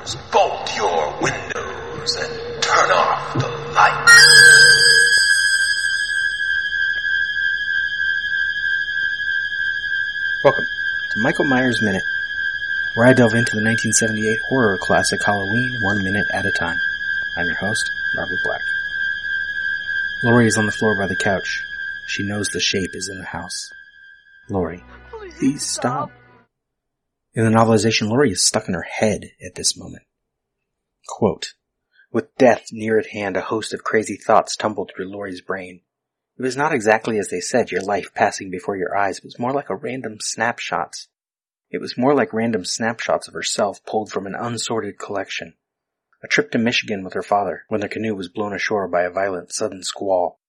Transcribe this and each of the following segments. doors, bolt your windows, and turn off the lights. Welcome to Michael Myers Minute, where I delve into the 1978 horror classic Halloween 1 minute at a time. I'm your host, Robert Black. Lori is on the floor by the couch. She knows the shape is in the house. Lori, please stop. In the novelization, Lori is stuck in her head at this moment. Quote, with death near at hand, a host of crazy thoughts tumbled through Lori's brain. It was not exactly as they said, your life passing before your eyes. It was more like random snapshots of herself pulled from an unsorted collection. A trip to Michigan with her father when their canoe was blown ashore by a violent, sudden squall.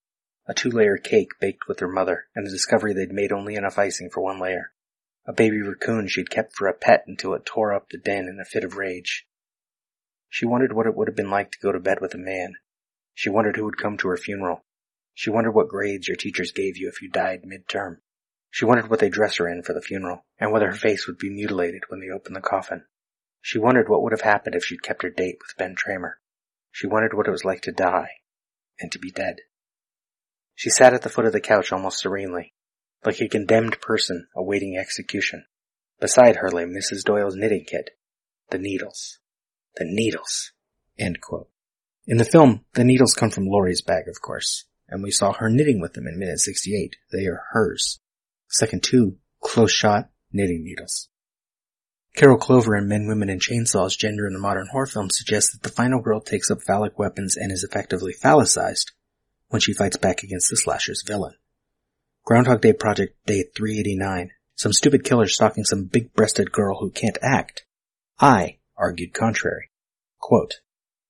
A 2-layer cake baked with her mother, and the discovery they'd made only enough icing for 1 layer. A baby raccoon she'd kept for a pet until it tore up the den in a fit of rage. She wondered what it would have been like to go to bed with a man. She wondered who would come to her funeral. She wondered what grades your teachers gave you if you died mid-term. She wondered what they dress her in for the funeral, and whether her face would be mutilated when they opened the coffin. She wondered what would have happened if she'd kept her date with Ben Tramer. She wondered what it was like to die, and to be dead. She sat at the foot of the couch almost serenely, like a condemned person awaiting execution. Beside her lay Mrs. Doyle's knitting kit. The needles. The needles. End quote. In the film, the needles come from Lori's bag, of course. And we saw her knitting with them in minute 68. They are hers. Second 2, close shot, knitting needles. Carol Clover in Men, Women, and Chainsaws, Gender in the Modern Horror Film suggests that the final girl takes up phallic weapons and is effectively phallicized when she fights back against the slasher's villain. Groundhog Day Project, Day 389. Some stupid killer stalking some big-breasted girl who can't act. I argued contrary. Quote,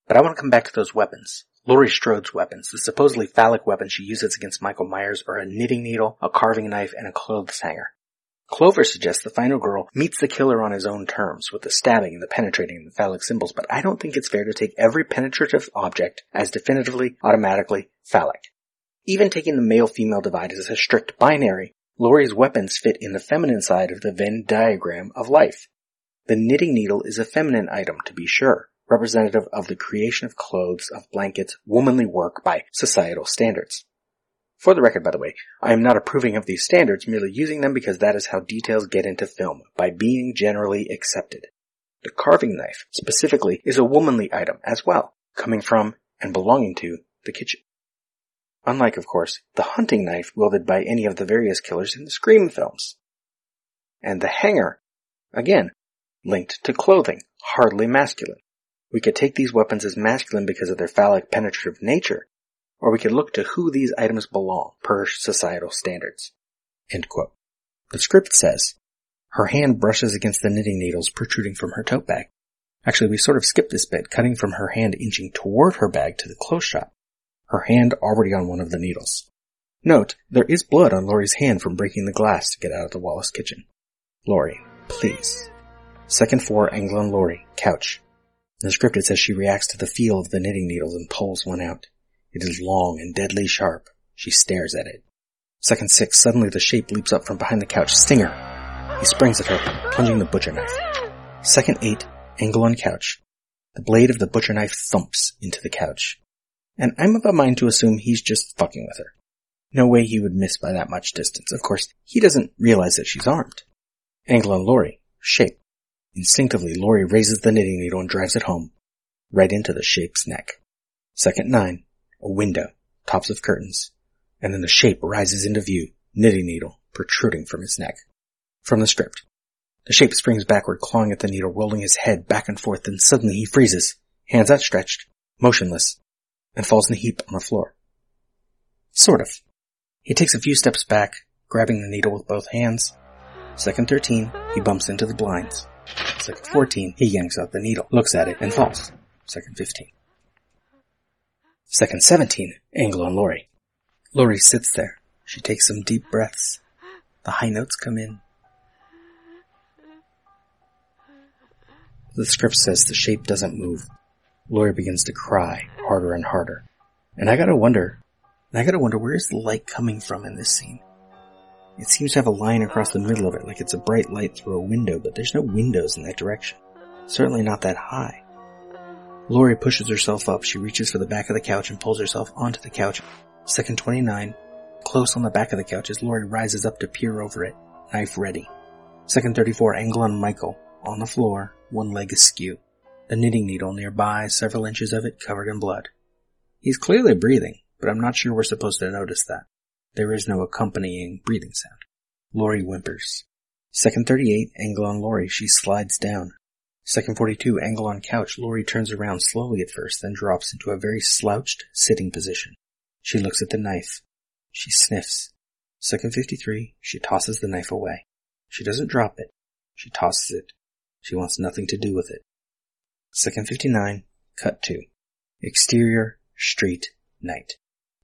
but I want to come back to those weapons. Lori Strode's weapons, the supposedly phallic weapons she uses against Michael Myers, are a knitting needle, a carving knife, and a clothes hanger. Clover suggests the final girl meets the killer on his own terms, with the stabbing and the penetrating and the phallic symbols, but I don't think it's fair to take every penetrative object as definitively, automatically phallic. Even taking the male-female divide as a strict binary, Lori's weapons fit in the feminine side of the Venn diagram of life. The knitting needle is a feminine item, to be sure, representative of the creation of clothes, of blankets, womanly work by societal standards. For the record, by the way, I am not approving of these standards, merely using them because that is how details get into film, by being generally accepted. The carving knife, specifically, is a womanly item as well, coming from and belonging to the kitchen. Unlike, of course, the hunting knife wielded by any of the various killers in the Scream films. And the hanger, again, linked to clothing, hardly masculine. We could take these weapons as masculine because of their phallic penetrative nature, or we could look to who these items belong, per societal standards. End quote. The script says, her hand brushes against the knitting needles protruding from her tote bag. Actually, we sort of skipped this bit, cutting from her hand inching toward her bag to the clothes shop, her hand already on one of the needles. Note, there is blood on Lori's hand from breaking the glass to get out of the Wallace kitchen. Lori, please. Second 4, angle on Lori, couch. In the script it says she reacts to the feel of the knitting needles and pulls one out. It is long and deadly sharp. She stares at it. Second 6, suddenly the shape leaps up from behind the couch. Stinger! He springs at her, plunging the butcher knife. Second 8, angle on couch. The blade of the butcher knife thumps into the couch. And I'm of a mind to assume he's just fucking with her. No way he would miss by that much distance. Of course, he doesn't realize that she's armed. Angle on Lori, shape. Instinctively, Lori raises the knitting needle and drives it home, right into the shape's neck. Second 9, a window, tops of curtains, and then the shape rises into view, knitting needle protruding from its neck. From the script, the shape springs backward, clawing at the needle, rolling his head back and forth, then suddenly he freezes, hands outstretched, motionless, and falls in a heap on the floor. Sort of. He takes a few steps back, grabbing the needle with both hands. Second 13, he bumps into the blinds. Second 14, he yanks out the needle, looks at it, and falls. Second 15. Second 17, angle on Lori. Lori sits there. She takes some deep breaths. The high notes come in. The script says the shape doesn't move. Lori begins to cry, harder and harder. And I gotta wonder where is the light coming from in this scene? It seems to have a line across the middle of it, like it's a bright light through a window, but there's no windows in that direction. Certainly not that high. Lori pushes herself up. She reaches for the back of the couch and pulls herself onto the couch. Second 29. Close on the back of the couch as Lori rises up to peer over it. Knife ready. Second 34. Angle on Michael. On the floor. One leg askew. The knitting needle nearby. Several inches of it covered in blood. He's clearly breathing, but I'm not sure we're supposed to notice that. There is no accompanying breathing sound. Lori whimpers. Second 38. Angle on Lori. She slides down. Second 42. Angle on couch. Lori turns around slowly at first, then drops into a very slouched sitting position. She looks at the knife. She sniffs. Second 53. She tosses the knife away. She doesn't drop it. She tosses it. She wants nothing to do with it. Second 59. Cut to. Exterior. Street. Night.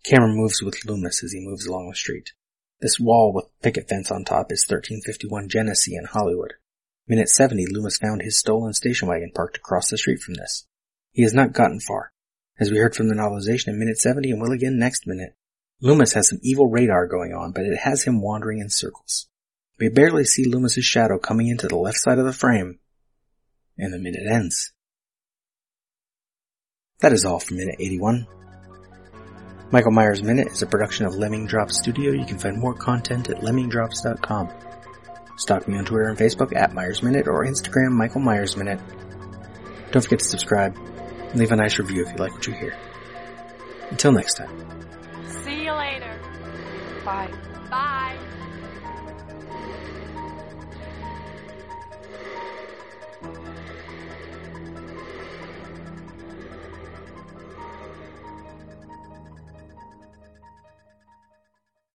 Camera moves with Loomis as he moves along the street. This wall with picket fence on top is 1351 Genesee in Hollywood. Minute 70, Loomis found his stolen station wagon parked across the street from this. He has not gotten far. As we heard from the novelization in minute 70 and will again next minute, Loomis has some evil radar going on, but it has him wandering in circles. We barely see Loomis's shadow coming into the left side of the frame, and the minute ends. That is all for minute 81. Michael Myers Minute is a production of Lemming Drops Studio. You can find more content at lemmingdrops.com. Stalk me on Twitter and Facebook at Myers Minute or Instagram Michael Myers Minute. Don't forget to subscribe and leave a nice review if you like what you hear. Until next time. See you later. Bye. Bye.